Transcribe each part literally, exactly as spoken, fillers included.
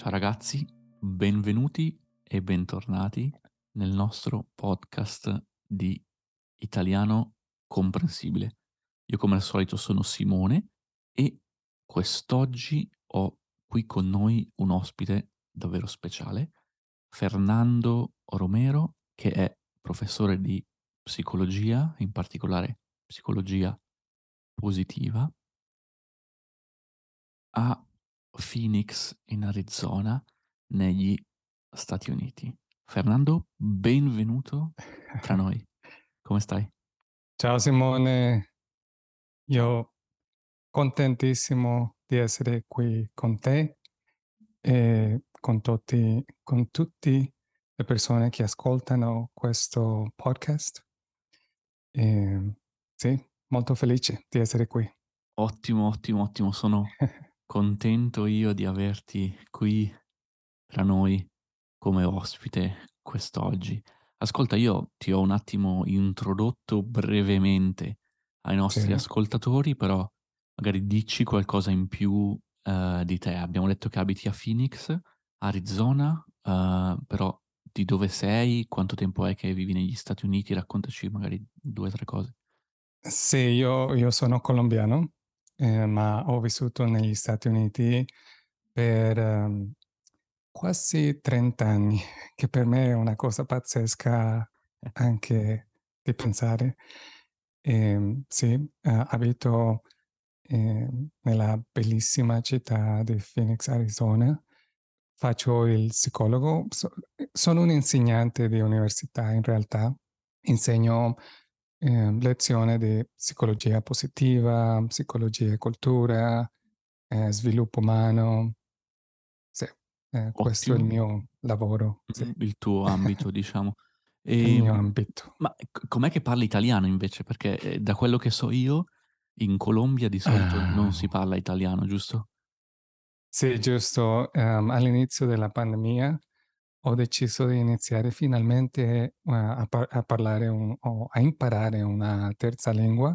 Ciao ragazzi, benvenuti e bentornati nel nostro podcast di Italiano Comprensibile. Io come al solito sono Simone e quest'oggi ho qui con noi un ospite davvero speciale, Fernando Romero, che è professore di psicologia, in particolare psicologia positiva, a Phoenix in Arizona, negli Stati Uniti. Fernando, benvenuto tra noi. Come stai? Ciao Simone, io contentissimo di essere qui con te e con tutti, con tutte le persone che ascoltano questo podcast. E, sì, molto felice di essere qui. Ottimo, ottimo, ottimo. Sono contento io di averti qui tra noi come ospite quest'oggi. Ascolta, io ti ho un attimo introdotto brevemente ai nostri sì. ascoltatori, però magari dici qualcosa in più uh, di te. Abbiamo detto che abiti a Phoenix, Arizona, uh, però di dove sei, quanto tempo è che vivi negli Stati Uniti? Raccontaci magari due o tre cose. Sì, io, io sono colombiano. Eh, ma ho vissuto negli Stati Uniti per um, quasi trenta anni, che per me è una cosa pazzesca anche di pensare. E, sì, eh, abito eh, nella bellissima città di Phoenix, Arizona. Faccio il psicologo. So, sono un insegnante di università, in realtà. Insegno Eh, lezione di psicologia positiva, psicologia e cultura, eh, sviluppo umano. Sì, eh, questo è il mio lavoro. Sì. Il tuo ambito, diciamo. E, il mio ambito. Ma com'è che parli italiano invece? Perché eh, da quello che so io, in Colombia di solito ah. non si parla italiano, giusto? Sì, giusto. Um, all'inizio della pandemia ho deciso di iniziare finalmente uh, a, par- a parlare un, o a imparare una terza lingua.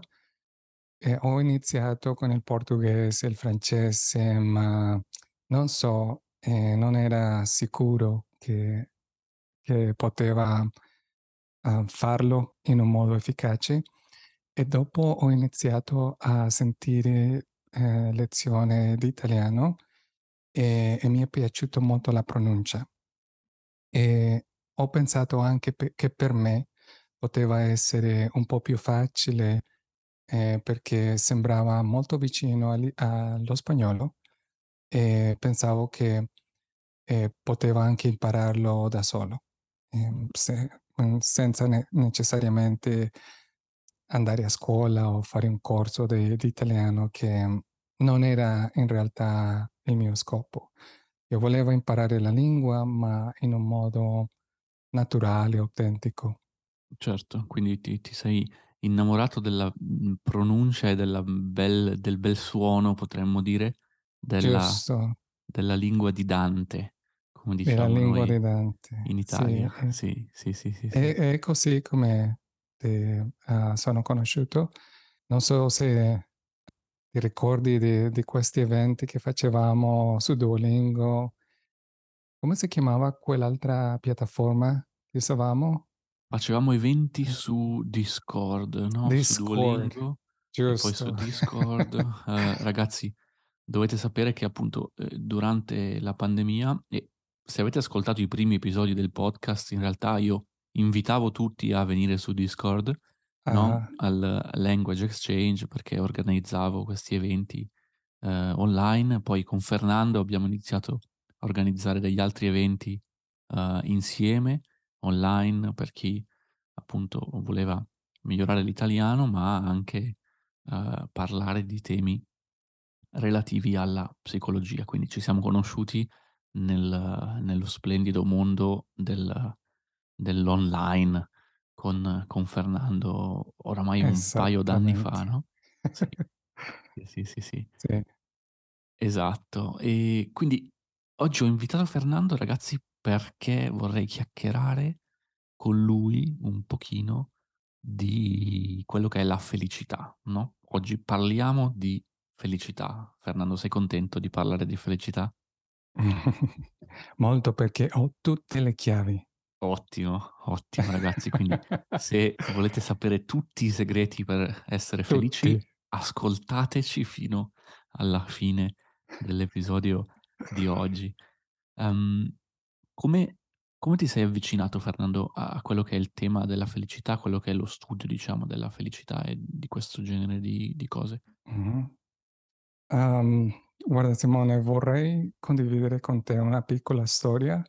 E ho iniziato con il portoghese, il francese, ma non so, eh, non era sicuro che, che poteva uh, farlo in un modo efficace. E dopo ho iniziato a sentire eh, lezioni di italiano e, e mi è piaciuta molto la pronuncia. E ho pensato anche pe- che per me poteva essere un po' più facile eh, perché sembrava molto vicino al- allo spagnolo e pensavo che eh, potevo anche impararlo da solo, eh, se- senza ne- necessariamente andare a scuola o fare un corso di, di italiano, che non era in realtà il mio scopo. Io volevo imparare la lingua, ma in un modo naturale, autentico. Certo, quindi ti, ti sei innamorato della mh, pronuncia e della bel, del bel suono, potremmo dire, della, Giusto, della lingua di Dante, come della diciamo lingua noi di Dante. in Sì, Italia. è, Sì, sì, sì, sì, sì. è- è così come te, ah, sono conosciuto. Non so se ti ricordi di, di questi eventi che facevamo su Duolingo. Come si chiamava quell'altra piattaforma che usavamo? Facevamo eventi su Discord, no? Su Discord, Duolingo e poi su giusto. Discord. Eh, ragazzi, dovete sapere che appunto eh, durante la pandemia, e se avete ascoltato i primi episodi del podcast, in realtà io invitavo tutti a venire su Discord, no? Ah, Al al Language Exchange, perché organizzavo questi eventi eh, online. Poi con Fernando abbiamo iniziato a organizzare degli altri eventi eh, insieme online per chi appunto voleva migliorare l'italiano, ma anche eh, parlare di temi relativi alla psicologia. Quindi ci siamo conosciuti nel- nello splendido mondo del- dell'online con, con Fernando oramai un paio d'anni fa, esattamente. no? Sì, sì, sì, sì, sì. Sì. Esatto. E quindi oggi ho invitato Fernando, ragazzi, perché vorrei chiacchierare con lui un pochino di quello che è la felicità, no? Oggi parliamo di felicità. Fernando, sei contento di parlare di felicità? Molto, perché ho tutte le chiavi. Ottimo, ottimo ragazzi, quindi se volete sapere tutti i segreti per essere tutti felici, ascoltateci fino alla fine dell'episodio di oggi. Um, come, come ti sei avvicinato, Fernando, a quello che è il tema della felicità, quello che è lo studio, diciamo, della felicità e di questo genere di, di cose? Mm-hmm. Um, guarda Simone, vorrei condividere con te una piccola storia,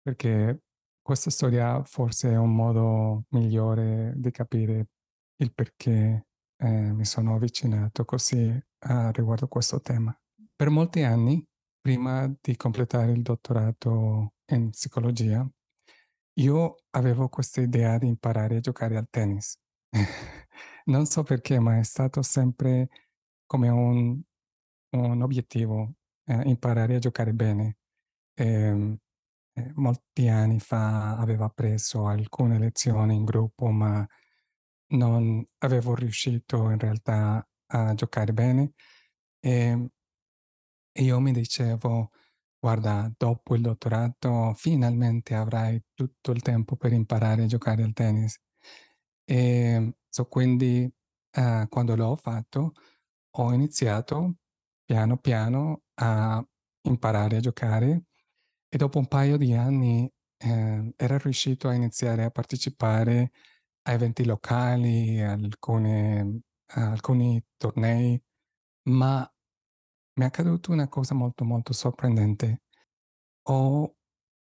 perché questa storia forse è un modo migliore di capire il perché eh, mi sono avvicinato così a riguardo questo tema. Per molti anni, prima di completare il dottorato in psicologia, io avevo questa idea di imparare a giocare al tennis. Non so perché, ma è stato sempre come un, un obiettivo eh, imparare a giocare bene. E, molti anni fa avevo preso alcune lezioni in gruppo, ma non avevo riuscito in realtà a giocare bene, e io mi dicevo: guarda, dopo il dottorato finalmente avrai tutto il tempo per imparare a giocare al tennis. E so, quindi eh, quando l'ho fatto ho iniziato piano piano a imparare a giocare. E dopo un paio di anni eh, era riuscito a iniziare a partecipare a eventi locali, a, alcune, a alcuni tornei, ma mi è accaduta una cosa molto molto sorprendente. Ho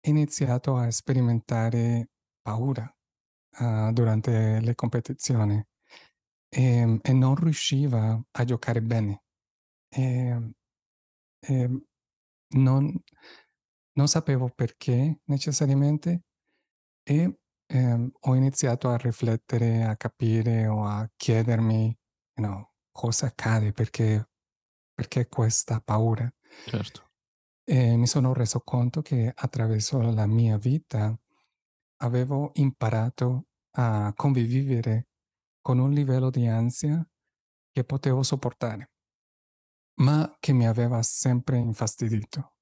iniziato a sperimentare paura uh, durante le competizioni e, e non riusciva a giocare bene. E, e non... Non sapevo perché necessariamente, e ehm, ho iniziato a riflettere, a capire o a chiedermi you know, cosa accade, perché, perché questa paura. Certo. E mi sono reso conto che attraverso la mia vita avevo imparato a convivere con un livello di ansia che potevo sopportare, ma che mi aveva sempre infastidito.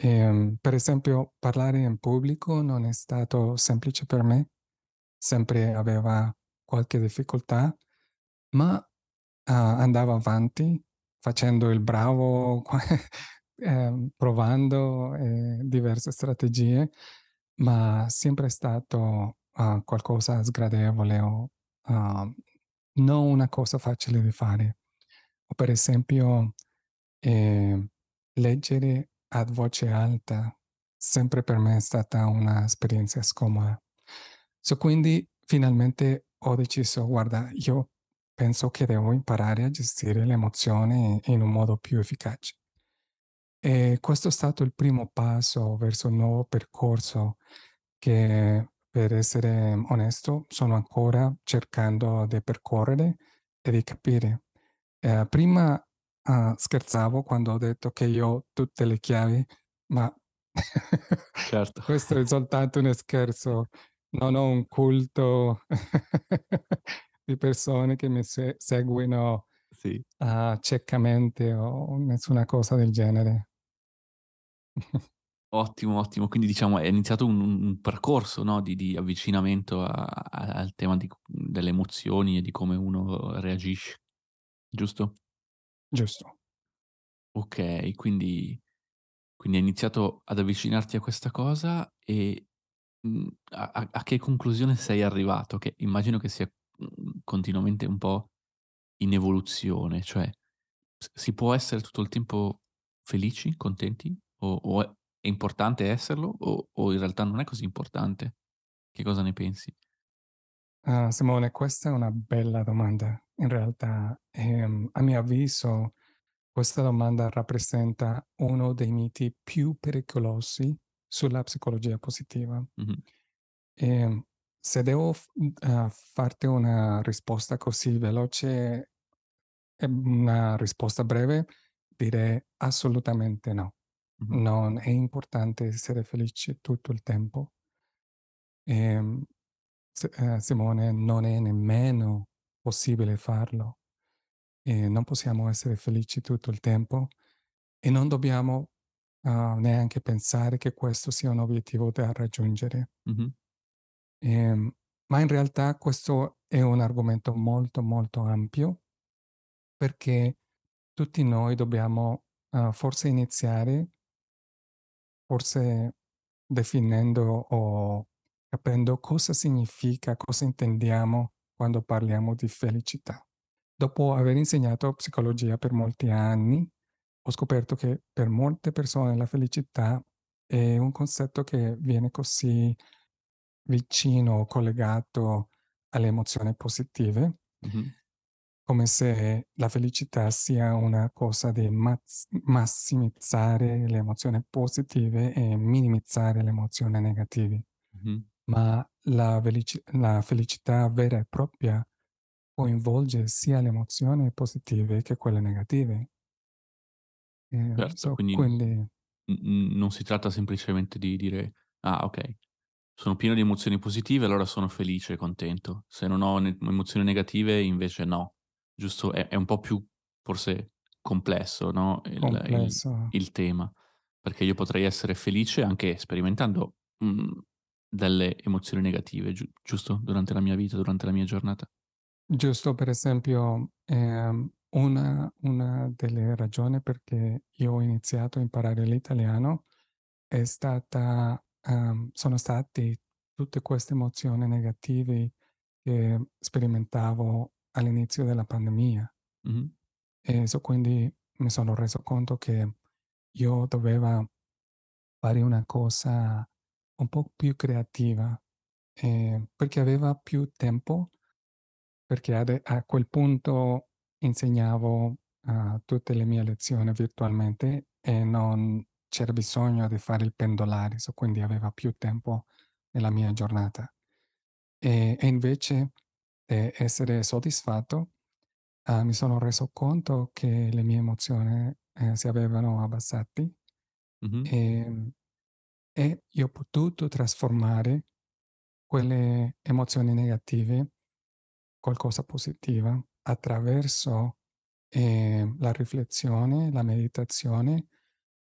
E, per esempio, parlare in pubblico non è stato semplice per me, sempre aveva qualche difficoltà, ma uh, andavo avanti facendo il bravo, eh, provando eh, diverse strategie, ma sempre è stato uh, qualcosa sgradevole o uh, non una cosa facile da fare. O per esempio eh, leggere ad voce alta, sempre per me è stata un'esperienza scomoda. So, quindi finalmente ho deciso: guarda, io penso che devo imparare a gestire le emozioni in un modo più efficace. E questo è stato il primo passo verso un nuovo percorso che, per essere onesto, sono ancora cercando di percorrere e di capire. Eh, prima Uh, scherzavo quando ho detto che io ho tutte le chiavi, ma certo. Questo è soltanto uno scherzo. Non ho un culto di persone che mi se- seguono sì. uh, ciecamente o nessuna cosa del genere. Ottimo, ottimo. Quindi diciamo è iniziato un, un percorso, no? di, di avvicinamento a, a, al tema di, delle emozioni e di come uno reagisce, giusto? Giusto. Ok, quindi, quindi hai iniziato ad avvicinarti a questa cosa e a, a che conclusione sei arrivato? Che immagino che sia continuamente un po' in evoluzione, cioè si può essere tutto il tempo felici, contenti? O, o è importante esserlo o, o in realtà non è così importante? Che cosa ne pensi? Uh, Simone, questa è una bella domanda. In realtà, ehm, a mio avviso, questa domanda rappresenta uno dei miti più pericolosi sulla psicologia positiva. Mm-hmm. E, se devo f- uh, farti una risposta così veloce, una risposta breve, direi assolutamente no. Mm-hmm. Non è importante essere felici tutto il tempo. E, eh, Simone, non è nemmeno possibile farlo. E non possiamo essere felici tutto il tempo e non dobbiamo a neanche pensare che questo sia un obiettivo da raggiungere. Mm-hmm. E, ma in realtà questo è un argomento molto molto ampio, perché tutti noi dobbiamo uh, forse iniziare, forse definendo o capendo cosa significa, cosa intendiamo quando parliamo di felicità. Dopo aver insegnato psicologia per molti anni, ho scoperto che per molte persone la felicità è un concetto che viene così vicino o collegato alle emozioni positive, mm-hmm. come se la felicità sia una cosa di mazz- massimizzare le emozioni positive e minimizzare le emozioni negative. Mm-hmm. Ma la, velici- la felicità vera e propria coinvolge sia le emozioni positive che quelle negative. Eh, certo, so, quindi, quindi... N- non si tratta semplicemente di dire ah ok, sono pieno di emozioni positive allora sono felice e contento, se non ho ne- emozioni negative invece no, giusto? È, è un po' più forse complesso, no? il, complesso. Il, il tema, perché io potrei essere felice anche sperimentando mh, delle emozioni negative, gi- giusto? Durante la mia vita, durante la mia giornata. Giusto, per esempio, ehm, una, una delle ragioni perché io ho iniziato a imparare l'italiano è stata, ehm, sono state tutte queste emozioni negative che sperimentavo all'inizio della pandemia. Mm-hmm. E so, quindi mi sono reso conto che io dovevo fare una cosa un po' più creativa, eh, perché aveva più tempo, perché ad, a quel punto insegnavo uh, tutte le mie lezioni virtualmente e non c'era bisogno di fare il pendolare, so, quindi aveva più tempo nella mia giornata. E, e invece di essere soddisfatto, uh, mi sono reso conto che le mie emozioni eh, si avevano abbassate, mm-hmm. e, e io ho potuto trasformare quelle emozioni negative qualcosa positiva attraverso eh, la riflessione, la meditazione,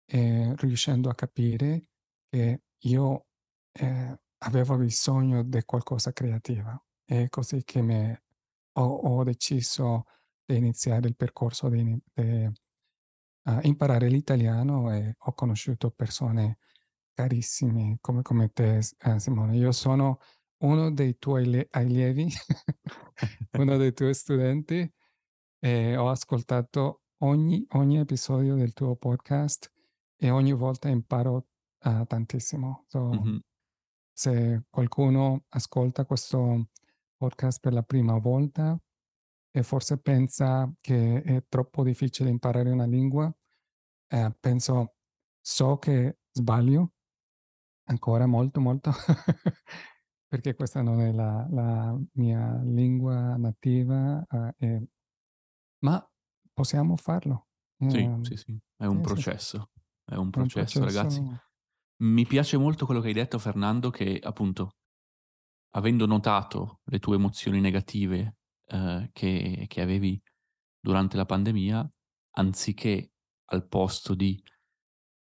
eh, riuscendo a capire che io eh, avevo bisogno di qualcosa creativa. È così che mi, ho, ho deciso di iniziare il percorso di, di uh, imparare l'italiano, e ho conosciuto persone carissime come, come te, eh, Simone. Io sono uno dei tuoi le- allievi, uno dei tuoi studenti, e ho ascoltato ogni, ogni episodio del tuo podcast e ogni volta imparo uh, tantissimo. So, mm-hmm. Se qualcuno ascolta questo podcast per la prima volta e forse pensa che è troppo difficile imparare una lingua, eh, penso, so che sbaglio ancora molto, molto, perché questa non è la, la mia lingua nativa, eh, eh, ma possiamo farlo. Eh, sì, sì, sì, è un eh, processo, sì, sì. È un processo, è un processo, ragazzi. Mi piace molto quello che hai detto, Fernando, che appunto, avendo notato le tue emozioni negative eh, che, che avevi durante la pandemia, anziché al posto di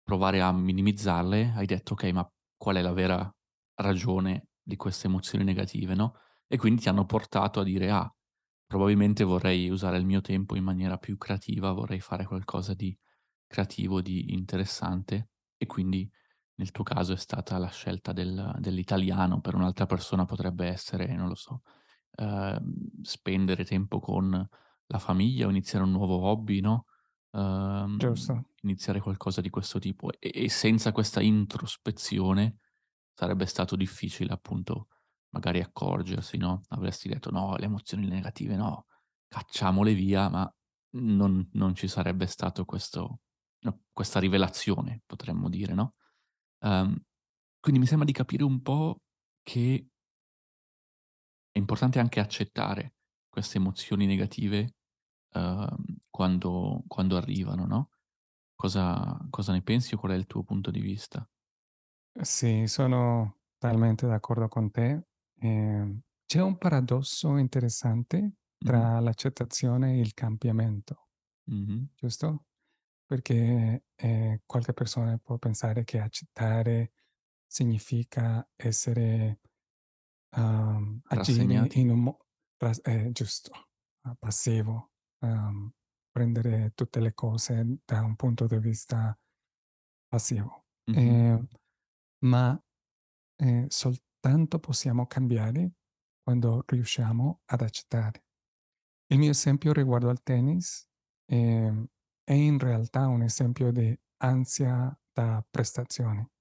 provare a minimizzarle, hai detto ok, ma qual è la vera ragione di queste emozioni negative, no? E quindi ti hanno portato a dire ah, probabilmente vorrei usare il mio tempo in maniera più creativa, vorrei fare qualcosa di creativo, di interessante, e quindi nel tuo caso è stata la scelta del, dell'italiano. Per un'altra persona potrebbe essere, non lo so, eh, spendere tempo con la famiglia o iniziare un nuovo hobby, no? Eh, Giusto. Iniziare qualcosa di questo tipo, e, e senza questa introspezione sarebbe stato difficile appunto magari accorgersi, no? Avresti detto no, le emozioni negative no, cacciamole via, ma non, non ci sarebbe stato questo, no, questa rivelazione, potremmo dire, no? Um, quindi mi sembra di capire un po' che è importante anche accettare queste emozioni negative uh, quando, quando arrivano, no? Cosa, cosa ne pensi o qual è il tuo punto di vista? Sì, sono totalmente d'accordo con te. Eh, c'è un paradosso interessante tra mm-hmm. l'accettazione e il cambiamento, mm-hmm. giusto? perché eh, qualche persona può pensare che accettare significa essere um, agire Rassegnati. in un modo eh, giusto, eh, passivo, um, prendere tutte le cose da un punto di vista passivo. Mm-hmm. Eh, ma eh, soltanto possiamo cambiare quando riusciamo ad accettare. Il mio esempio riguardo al tennis eh, è in realtà un esempio di ansia da prestazione.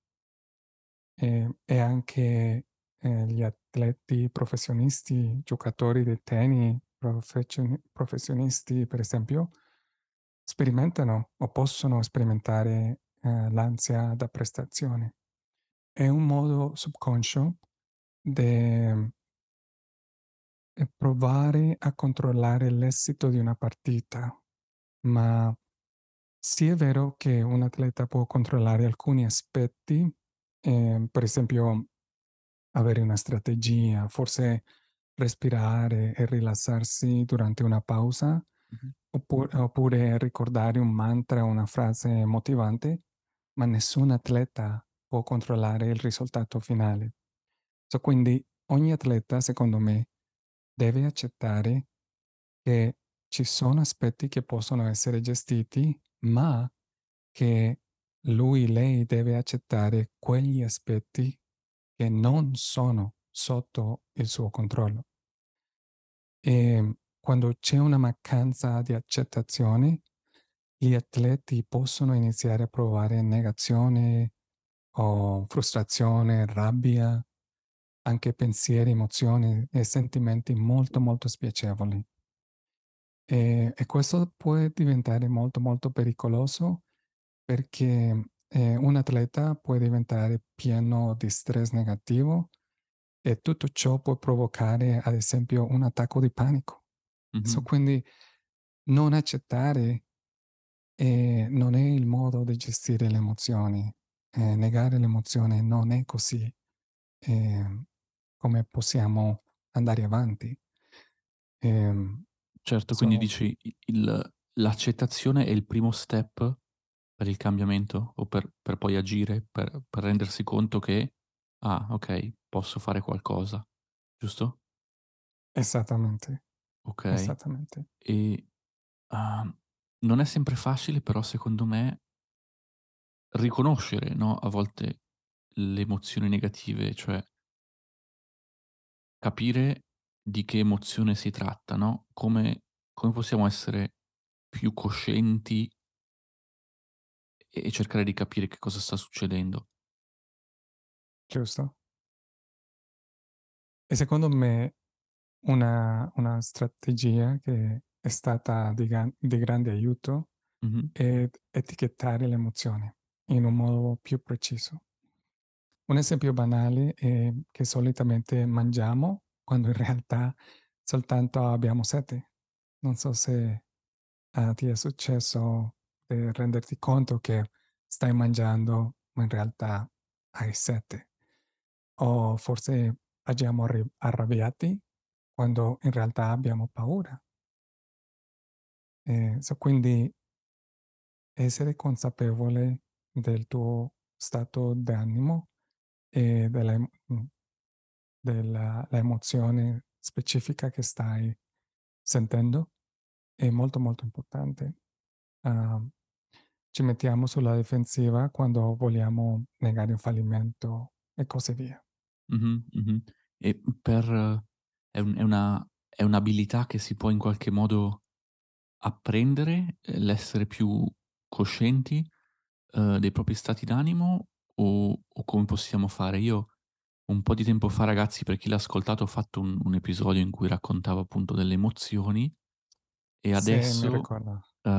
Eh, e anche eh, gli atleti professionisti, giocatori di tennis, professioni- professionisti per esempio, sperimentano o possono sperimentare eh, l'ansia da prestazione. È un modo subconscio di provare a controllare l'esito di una partita, ma sì è vero che un atleta può controllare alcuni aspetti, eh, per esempio avere una strategia, forse respirare e rilassarsi durante una pausa, Mhm. oppure, oppure ricordare un mantra o una frase motivante, ma nessun atleta può controllare il risultato finale. So, quindi ogni atleta, secondo me, deve accettare che ci sono aspetti che possono essere gestiti, ma che lui, lei deve accettare quegli aspetti che non sono sotto il suo controllo. E quando c'è una mancanza di accettazione, gli atleti possono iniziare a provare negazione o frustrazione, rabbia, anche pensieri, emozioni e sentimenti molto molto spiacevoli. E, e questo può diventare molto molto pericoloso perché eh, un atleta può diventare pieno di stress negativo e tutto ciò può provocare, ad esempio, un attacco di panico. So, Mhm. quindi non accettare eh, non è il modo di gestire le emozioni. Eh, negare l'emozione non è così eh, come possiamo andare avanti. Ehm, Certo, quindi so- dici i- il- l'accettazione è il primo step per il cambiamento o per, per poi agire, per, per rendersi conto che, ah, ok, posso fare qualcosa, giusto? Esattamente, Ok. esattamente. E ah, non è sempre facile, però secondo me, riconoscere, no, a volte le emozioni negative, cioè capire di che emozione si tratta, no? Come, come possiamo essere più coscienti e e cercare di capire che cosa sta succedendo. Giusto. E secondo me una, una strategia che è stata di, gran- di grande aiuto Mhm. è etichettare le emozioni in un modo più preciso. Un esempio banale è che solitamente mangiamo quando in realtà soltanto abbiamo sete. Non so se eh, ti è successo di renderti conto che stai mangiando, ma in realtà hai sete. O forse agiamo arri- arrabbiati quando in realtà abbiamo paura. Eh, so, quindi essere consapevole del tuo stato d'animo e della, em- mm, della la emozione specifica che stai sentendo è molto molto importante. Ah, ci mettiamo sulla difensiva quando vogliamo negare un fallimento e così via. Mhm, mhm. E per, eh, è, un- è una- è un'abilità che si può in qualche modo apprendere, eh, l'essere più coscienti eh, dei propri stati d'animo o, o come possiamo fare? Io un po' di tempo fa, ragazzi, per chi l'ha ascoltato, ho fatto un, un episodio in cui raccontavo appunto delle emozioni e Se mi adesso ricordo. eh,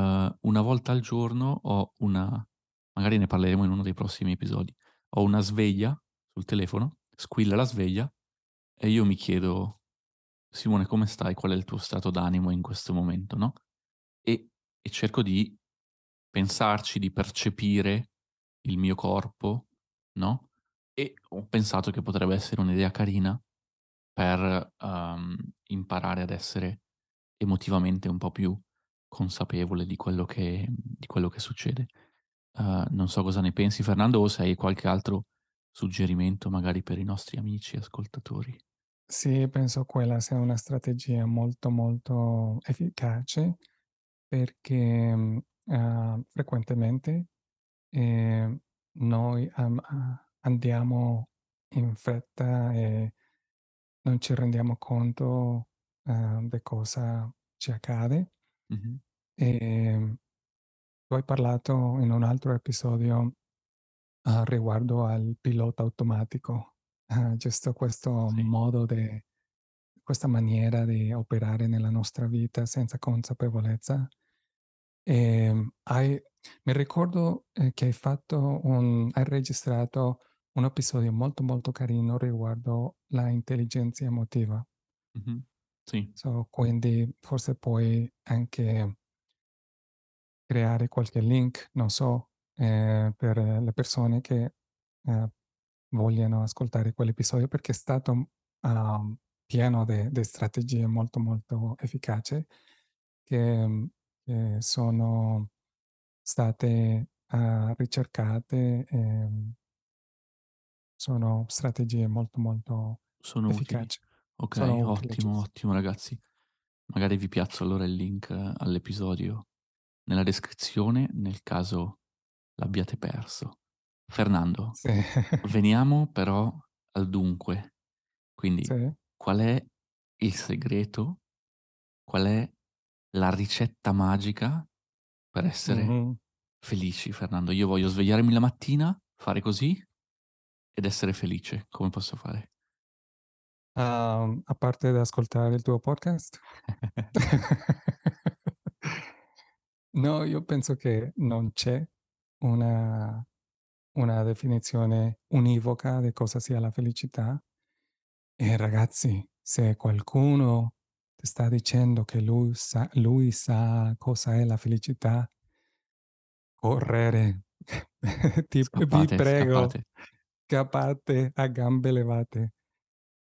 una volta al giorno ho una, magari ne parleremo in uno dei prossimi episodi, ho una sveglia sul telefono, squilla la sveglia e io mi chiedo, Simone, come stai? Qual è il tuo stato d'animo in questo momento, no? E, e cerco di pensarci, di percepire il mio corpo, no? E ho pensato che potrebbe essere un'idea carina per ehm, imparare ad essere emotivamente un po' più consapevole di quello che, di quello che succede. Uh, non so cosa ne pensi, Fernando, o se hai qualche altro suggerimento magari per i nostri amici ascoltatori. Sì, penso quella sia una strategia molto molto efficace, perché uh, frequentemente eh, noi um, andiamo in fretta e non ci rendiamo conto uh, di cosa ci accade. Mm-hmm. E tu hai parlato in un altro episodio uh, riguardo al pilota automatico. Uh, giusto questo sì. modo, di, questa maniera di operare nella nostra vita senza consapevolezza. E hai, mi ricordo eh, che hai fatto un, hai registrato un episodio molto molto carino riguardo la intelligenza emotiva. Mm-hmm. Sì. So, quindi forse puoi anche creare qualche link, non so, eh, per le persone che eh, vogliono ascoltare quell'episodio, perché è stato um, pieno di strategie molto molto efficaci che, che sono state uh, ricercate, e sono strategie molto molto sono efficaci. Utili. Ok, sono ottimo, utili. Ottimo ragazzi. Magari vi piazzo allora il link all'episodio nella descrizione nel caso l'abbiate perso. Fernando, sì. Veniamo però al dunque, quindi sì. Qual è il segreto, qual è la ricetta magica per essere mm-hmm. felici, Fernando? Io voglio svegliarmi la mattina, fare così ed essere felice, come posso fare? Um, a parte da ascoltare il tuo podcast? No, io penso che non c'è una... una definizione univoca di cosa sia la felicità. E ragazzi, se qualcuno ti sta dicendo che lui sa, lui sa cosa è la felicità, correre, ti, scappate, vi prego, scappate. scappate a gambe levate,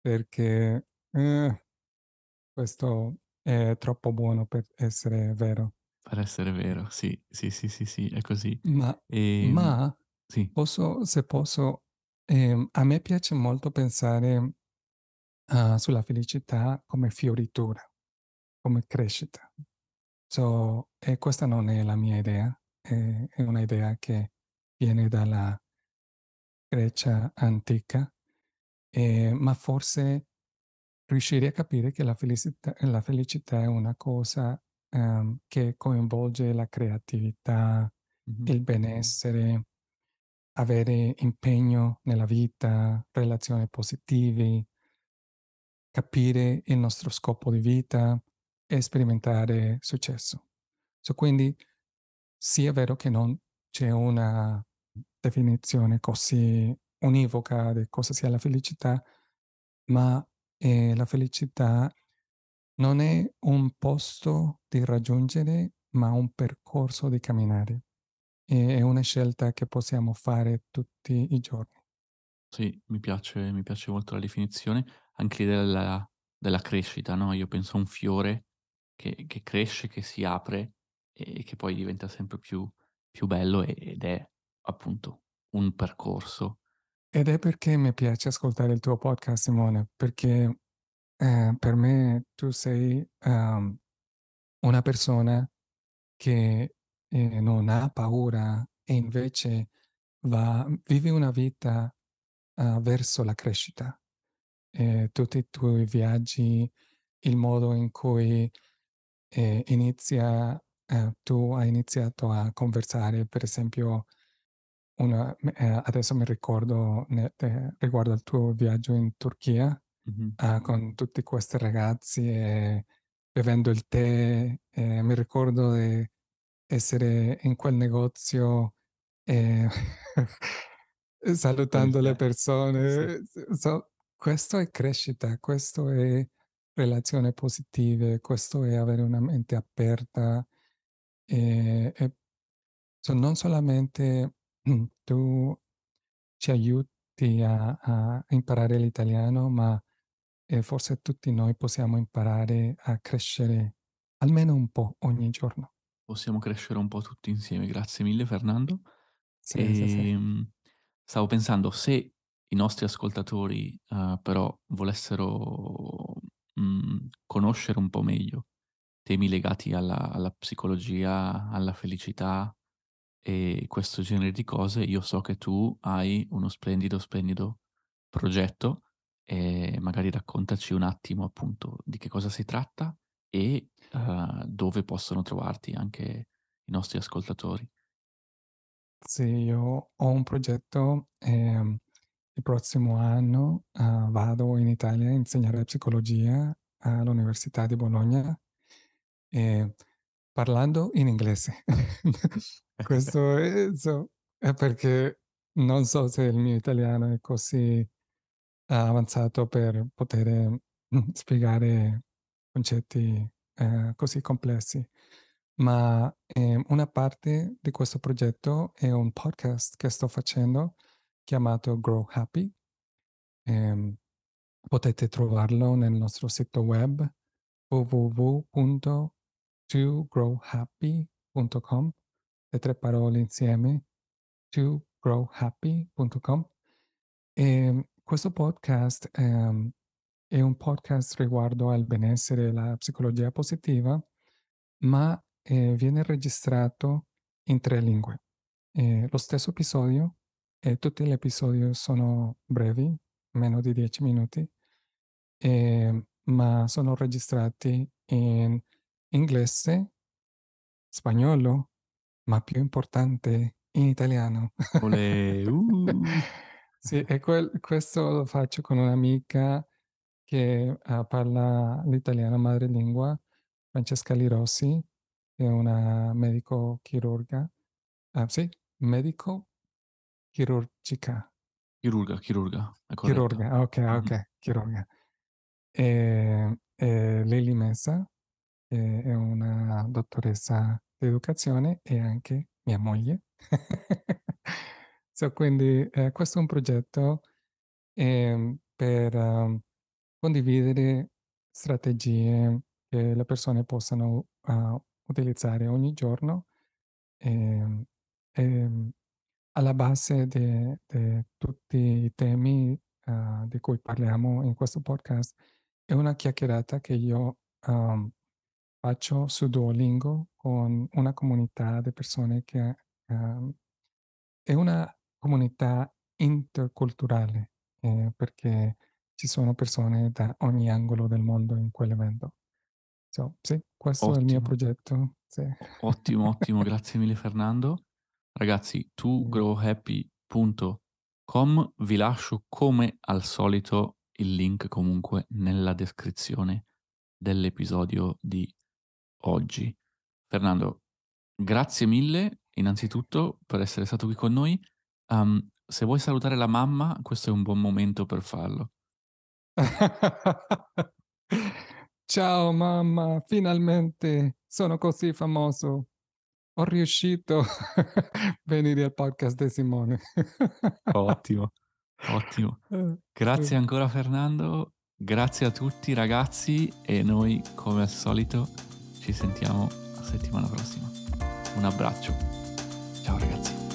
perché eh, questo è troppo buono per essere vero. Per essere vero, sì, sì, sì, sì, sì, è così. Ma... E... ma Sì. Posso, se posso, eh, a me piace molto pensare uh, sulla felicità come fioritura, come crescita. So, e questa non è la mia idea, è, è un'idea che viene dalla Grecia antica, eh, ma forse riuscire a capire che la felicità, la felicità è una cosa um, che coinvolge la creatività, mm-hmm. il benessere, avere impegno nella vita, relazioni positive, capire il nostro scopo di vita e sperimentare successo. So, quindi sì, è vero che non c'è una definizione così univoca di cosa sia la felicità, ma eh, la felicità non è un posto di raggiungere, ma un percorso di camminare. È una scelta che possiamo fare tutti i giorni. Sì, mi piace, mi piace molto la definizione, anche della, della crescita, no? Io penso a un fiore che, che cresce, che si apre e che poi diventa sempre più, più bello, ed è appunto un percorso. Ed è perché mi piace ascoltare il tuo podcast, Simone, perché eh, per me tu sei um, una persona che e non ha paura e invece va, vive una vita uh, verso la crescita. E tutti i tuoi viaggi, il modo in cui eh, inizia, eh, tu hai iniziato a conversare, per esempio, una, eh, adesso mi ricordo ne, eh, riguardo al tuo viaggio in Turchia, mm-hmm. uh, con tutti questi ragazzi, eh, bevendo il tè, eh, mi ricordo di essere in quel negozio e salutando le persone. Sì. So, questo è crescita, questo è relazioni positive, questo è avere una mente aperta. E, e, so, non solamente tu ci aiuti a, a imparare l'italiano, ma eh, forse tutti noi possiamo imparare a crescere almeno un po' ogni giorno. possiamo crescere un po' tutti insieme. Grazie mille Fernando. Sì, e, sì, sì. Stavo pensando, se i nostri ascoltatori uh, però volessero mh, conoscere un po' meglio temi legati alla, alla psicologia, alla felicità e questo genere di cose, io so che tu hai uno splendido, splendido progetto, e magari raccontaci un attimo appunto di che cosa si tratta e uh, dove possono trovarti anche i nostri ascoltatori. Sì, io ho un progetto, eh, il prossimo anno uh, vado in Italia a insegnare psicologia all'Università di Bologna, eh, parlando in inglese. Questo è, so, è perché non so se il mio italiano è così avanzato per poter spiegare concetti eh, così complessi. Ma eh, una parte di questo progetto è un podcast che sto facendo chiamato Grow Happy. Eh, potete trovarlo nel nostro sito web w w w punto to grow happy punto com, le tre parole insieme, to grow happy punto com. E questo podcast eh, è un podcast riguardo al benessere e la psicologia positiva, ma Eh, viene registrato in tre lingue. Eh, lo stesso episodio, eh, tutti gli episodi sono brevi, meno di dieci minuti, eh, ma sono registrati in inglese, spagnolo, ma più importante in italiano. Olè, uh. Sì, e quel, questo lo faccio con un'amica che uh, parla l'italiano madrelingua, Francesca Lirossi, che è una medico chirurga, ah, sì, medico chirurgica. Chirurga, chirurga, è corretto. Chirurga, ok, ok, mm-hmm. chirurga. E, e Lili Mesa è una dottoressa di educazione e anche mia moglie. so, quindi eh, questo è un progetto eh, per um, condividere strategie che le persone possano uh, utilizzare ogni giorno. Eh, eh, alla base di tutti i temi uh, di cui parliamo in questo podcast è una chiacchierata che io um, faccio su Duolingo con una comunità di persone che um, è una comunità interculturale, eh, perché ci sono persone da ogni angolo del mondo in quell'evento. So, sì, questo ottimo. È il mio progetto. Sì. Ottimo, ottimo, grazie mille Fernando. Ragazzi, to grow happy punto com, vi lascio come al solito il link comunque nella descrizione dell'episodio di oggi. Fernando, grazie mille innanzitutto per essere stato qui con noi. Um, se vuoi salutare la mamma, questo è un buon momento per farlo. Ciao mamma, finalmente sono così famoso. Ho riuscito a venire al podcast di Simone. Ottimo, ottimo. Grazie ancora Fernando, grazie a tutti ragazzi e noi come al solito ci sentiamo la settimana prossima. Un abbraccio. Ciao ragazzi.